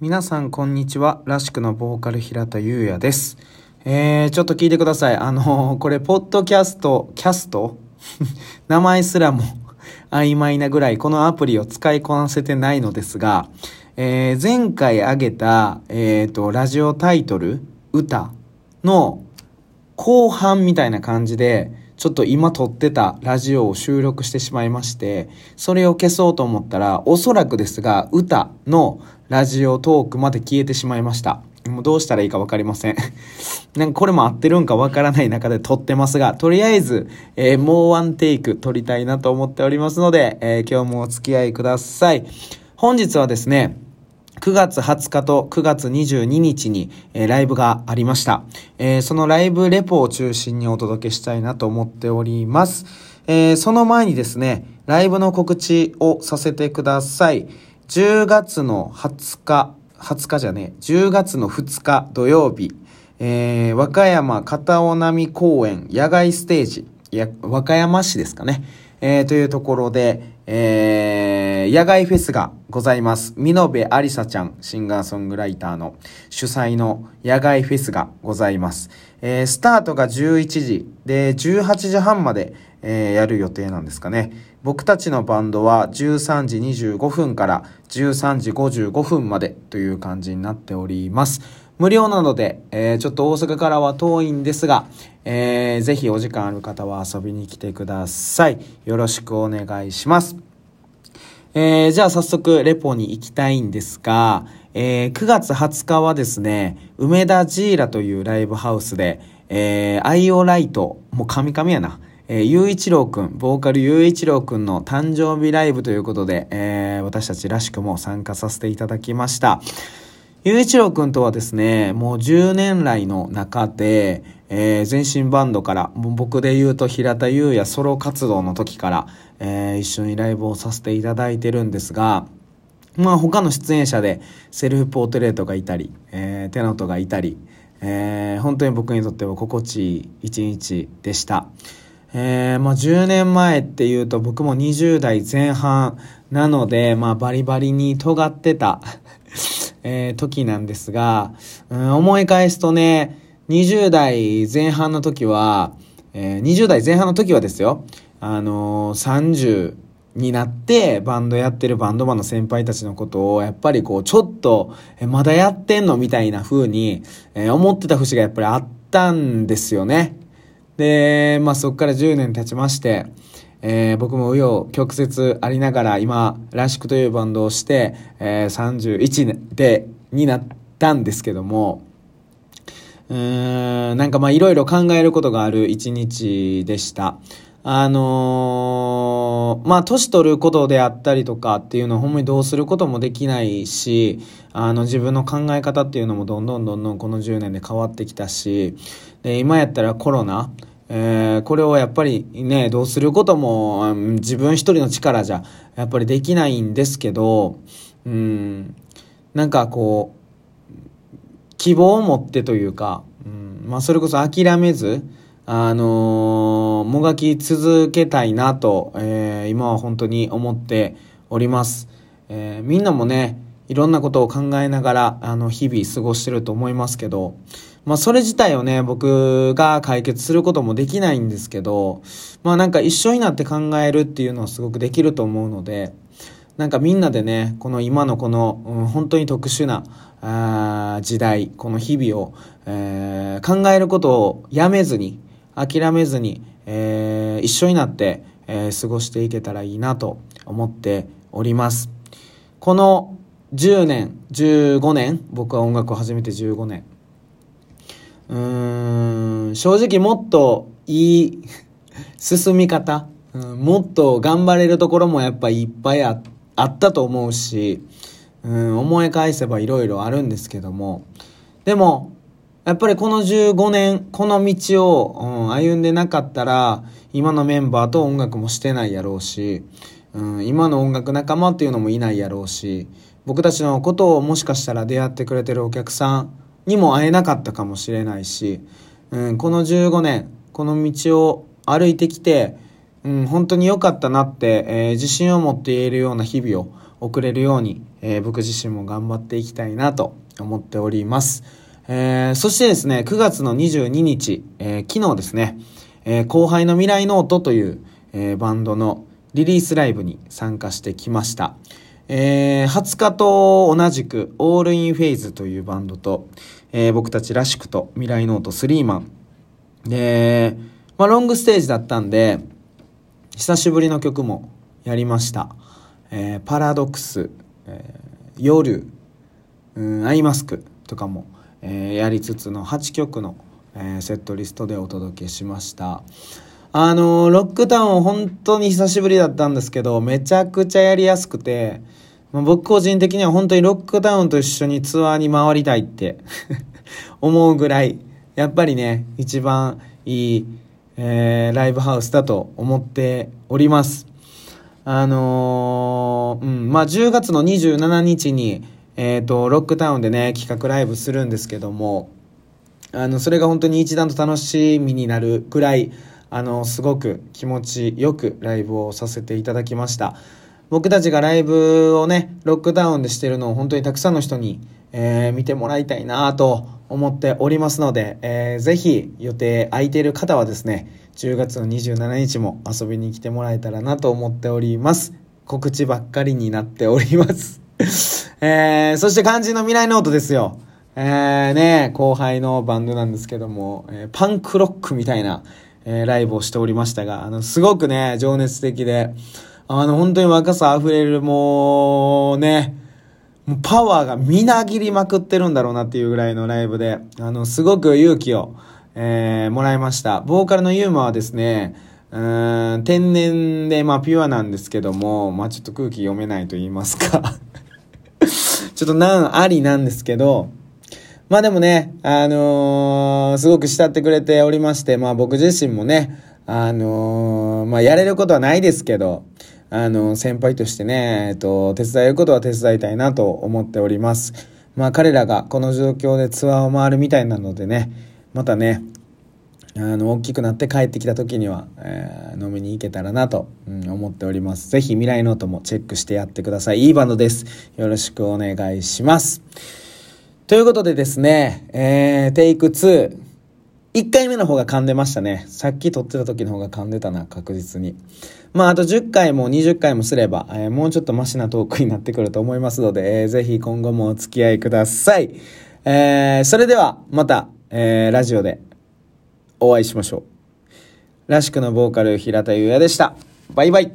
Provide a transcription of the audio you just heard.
皆さんこんにちは、らしくのボーカル平田優也です。ちょっと聞いてください。これポッドキャスト名前すらも曖昧なぐらいこのアプリを使いこなせてないのですが、前回あげた、ラジオタイトル歌の後半みたいな感じでちょっと今撮ってたラジオを収録してしまいまして、それを消そうと思ったらおそらくですが歌のラジオトークまで消えてしまいました。もうどうしたらいいか分かりませんなんかこれも合ってるんか分からない中で撮ってますが、とりあえず、もうワンテイク撮りたいなと思っておりますので、今日もお付き合いください。本日はですね9月20日と9月22日に、ライブがありました。そのライブレポを中心にお届けしたいなと思っております。その前にですね、ライブの告知をさせてください。10月の2日土曜日、和歌山片男波公園野外ステージ、和歌山市ですかね。というところで、野外フェスがございます。美延ありさちゃんシンガーソングライターの主催の野外フェスがございます。スタートが11時で18時半まで、やる予定なんですかね。僕たちのバンドは13時25分から13時55分までという感じになっております。無料なので、ちょっと大阪からは遠いんですが、ぜひお時間ある方は遊びに来てください。よろしくお願いします。じゃあ早速レポに行きたいんですが、9月20日はですね梅田ジーラというライブハウスで、アイオライト、もう神々やな、雄一郎くん、ボーカル雄一郎くんの誕生日ライブということで、私たちらしくも参加させていただきました。雄一郎くんとはですねもう10年来の中で、全身バンドから、もう僕で言うと平田優也ソロ活動の時から、一緒にライブをさせていただいてるんですが、まあ他の出演者でセルフポートレートがいたり、テノトがいたり、本当に僕にとっては心地いい一日でした。まあ10年前っていうと僕も20代前半なので、まあバリバリに尖ってた時なんですが、思い返すとね、20代前半の時はですよ、30になってバンドやってるバンドマンの先輩たちのことをやっぱりこうちょっとまだやってんのみたいな風に、思ってた節がやっぱりあったんですよね。で、まあそっから10年経ちまして、僕も紆余曲折ありながら今らしくというバンドをして、31になったんですけども、なんかまあいろいろ考えることがある一日でした。まあ年取ることであったりとかっていうのはほんまにどうすることもできないし、自分の考え方っていうのもどんどんこの10年で変わってきたし、で今やったらコロナ、これをやっぱりねどうすることも、自分一人の力じゃやっぱりできないんですけど、なんかこう希望を持ってというか、まあそれこそ諦めずもがき続けたいなと、今は本当に思っております。みんなもねいろんなことを考えながら日々過ごしてると思いますけど、まあそれ自体をね僕が解決することもできないんですけど、まあなんか一緒になって考えるっていうのはすごくできると思うので、なんかみんなでねこの今のこの、本当に特殊な時代、この日々を、考えることをやめずに諦めずに、一緒になって、過ごしていけたらいいなと思っております。この10年、15年、僕は音楽を始めて15年。正直もっといい進み方、もっと頑張れるところもやっぱりいっぱいあったと思うし、思い返せばいろいろあるんですけども、でもやっぱりこの15年この道を、歩んでなかったら今のメンバーと音楽もしてないやろうし、今の音楽仲間っていうのもいないやろうし、僕たちのことをもしかしたら出会ってくれてるお客さんにも会えなかったかもしれないし、この15年この道を歩いてきて、本当に良かったなって、自信を持って言えるような日々を送れるように、僕自身も頑張っていきたいなと思っております。そしてですね、9月の22日、昨日ですね、後輩の未来ノートという、バンドのリリースライブに参加してきました。20日と同じくオールインフェイズというバンドと、僕たちらしくと未来ノート3マンで、ロングステージだったんで久しぶりの曲もやりました。パラドックス、夜、アイマスクとかも、やりつつの8曲の、セットリストでお届けしました。ロックダウン本当に久しぶりだったんですけど、めちゃくちゃやりやすくて、僕個人的には本当にロックダウンと一緒にツアーに回りたいって思うぐらい、やっぱりね、一番いい、ライブハウスだと思っております。10月の27日に、ロックダウンでね、企画ライブするんですけども、それが本当に一段と楽しみになるぐらい、すごく気持ちよくライブをさせていただきました。僕たちがライブをね、ロックダウンでしてるのを本当にたくさんの人に、見てもらいたいなと思っておりますので、ぜひ予定空いている方はですね、10月の27日も遊びに来てもらえたらなと思っております。告知ばっかりになっております、そして肝心の未来ノートですよ。後輩のバンドなんですけども、パンクロックみたいなライブをしておりましたが、すごくね、情熱的で、本当に若さあふれる、もうパワーがみなぎりまくってるんだろうなっていうぐらいのライブで、すごく勇気を、もらいました。ボーカルのユーマはですね、天然で、ピュアなんですけども、ちょっと空気読めないと言いますか。ちょっと難ありなんですけど、でもね、すごく慕ってくれておりまして、僕自身もね、やれることはないですけど、先輩としてね、手伝えることは手伝いたいなと思っております。彼らがこの状況でツアーを回るみたいなのでね、またね、大きくなって帰ってきた時には、飲みに行けたらなと、思っております。ぜひ未来ノートもチェックしてやってください。いいバンドです。よろしくお願いします。ということでですね、テイク2。1回目の方が噛んでましたね。さっき撮ってた時の方が噛んでたな、確実に。あと10回も20回もすれば、もうちょっとマシなトークになってくると思いますので、ぜひ今後もお付き合いください。それではまた、ラジオでお会いしましょう。らしくのボーカル、平田優也でした。バイバイ。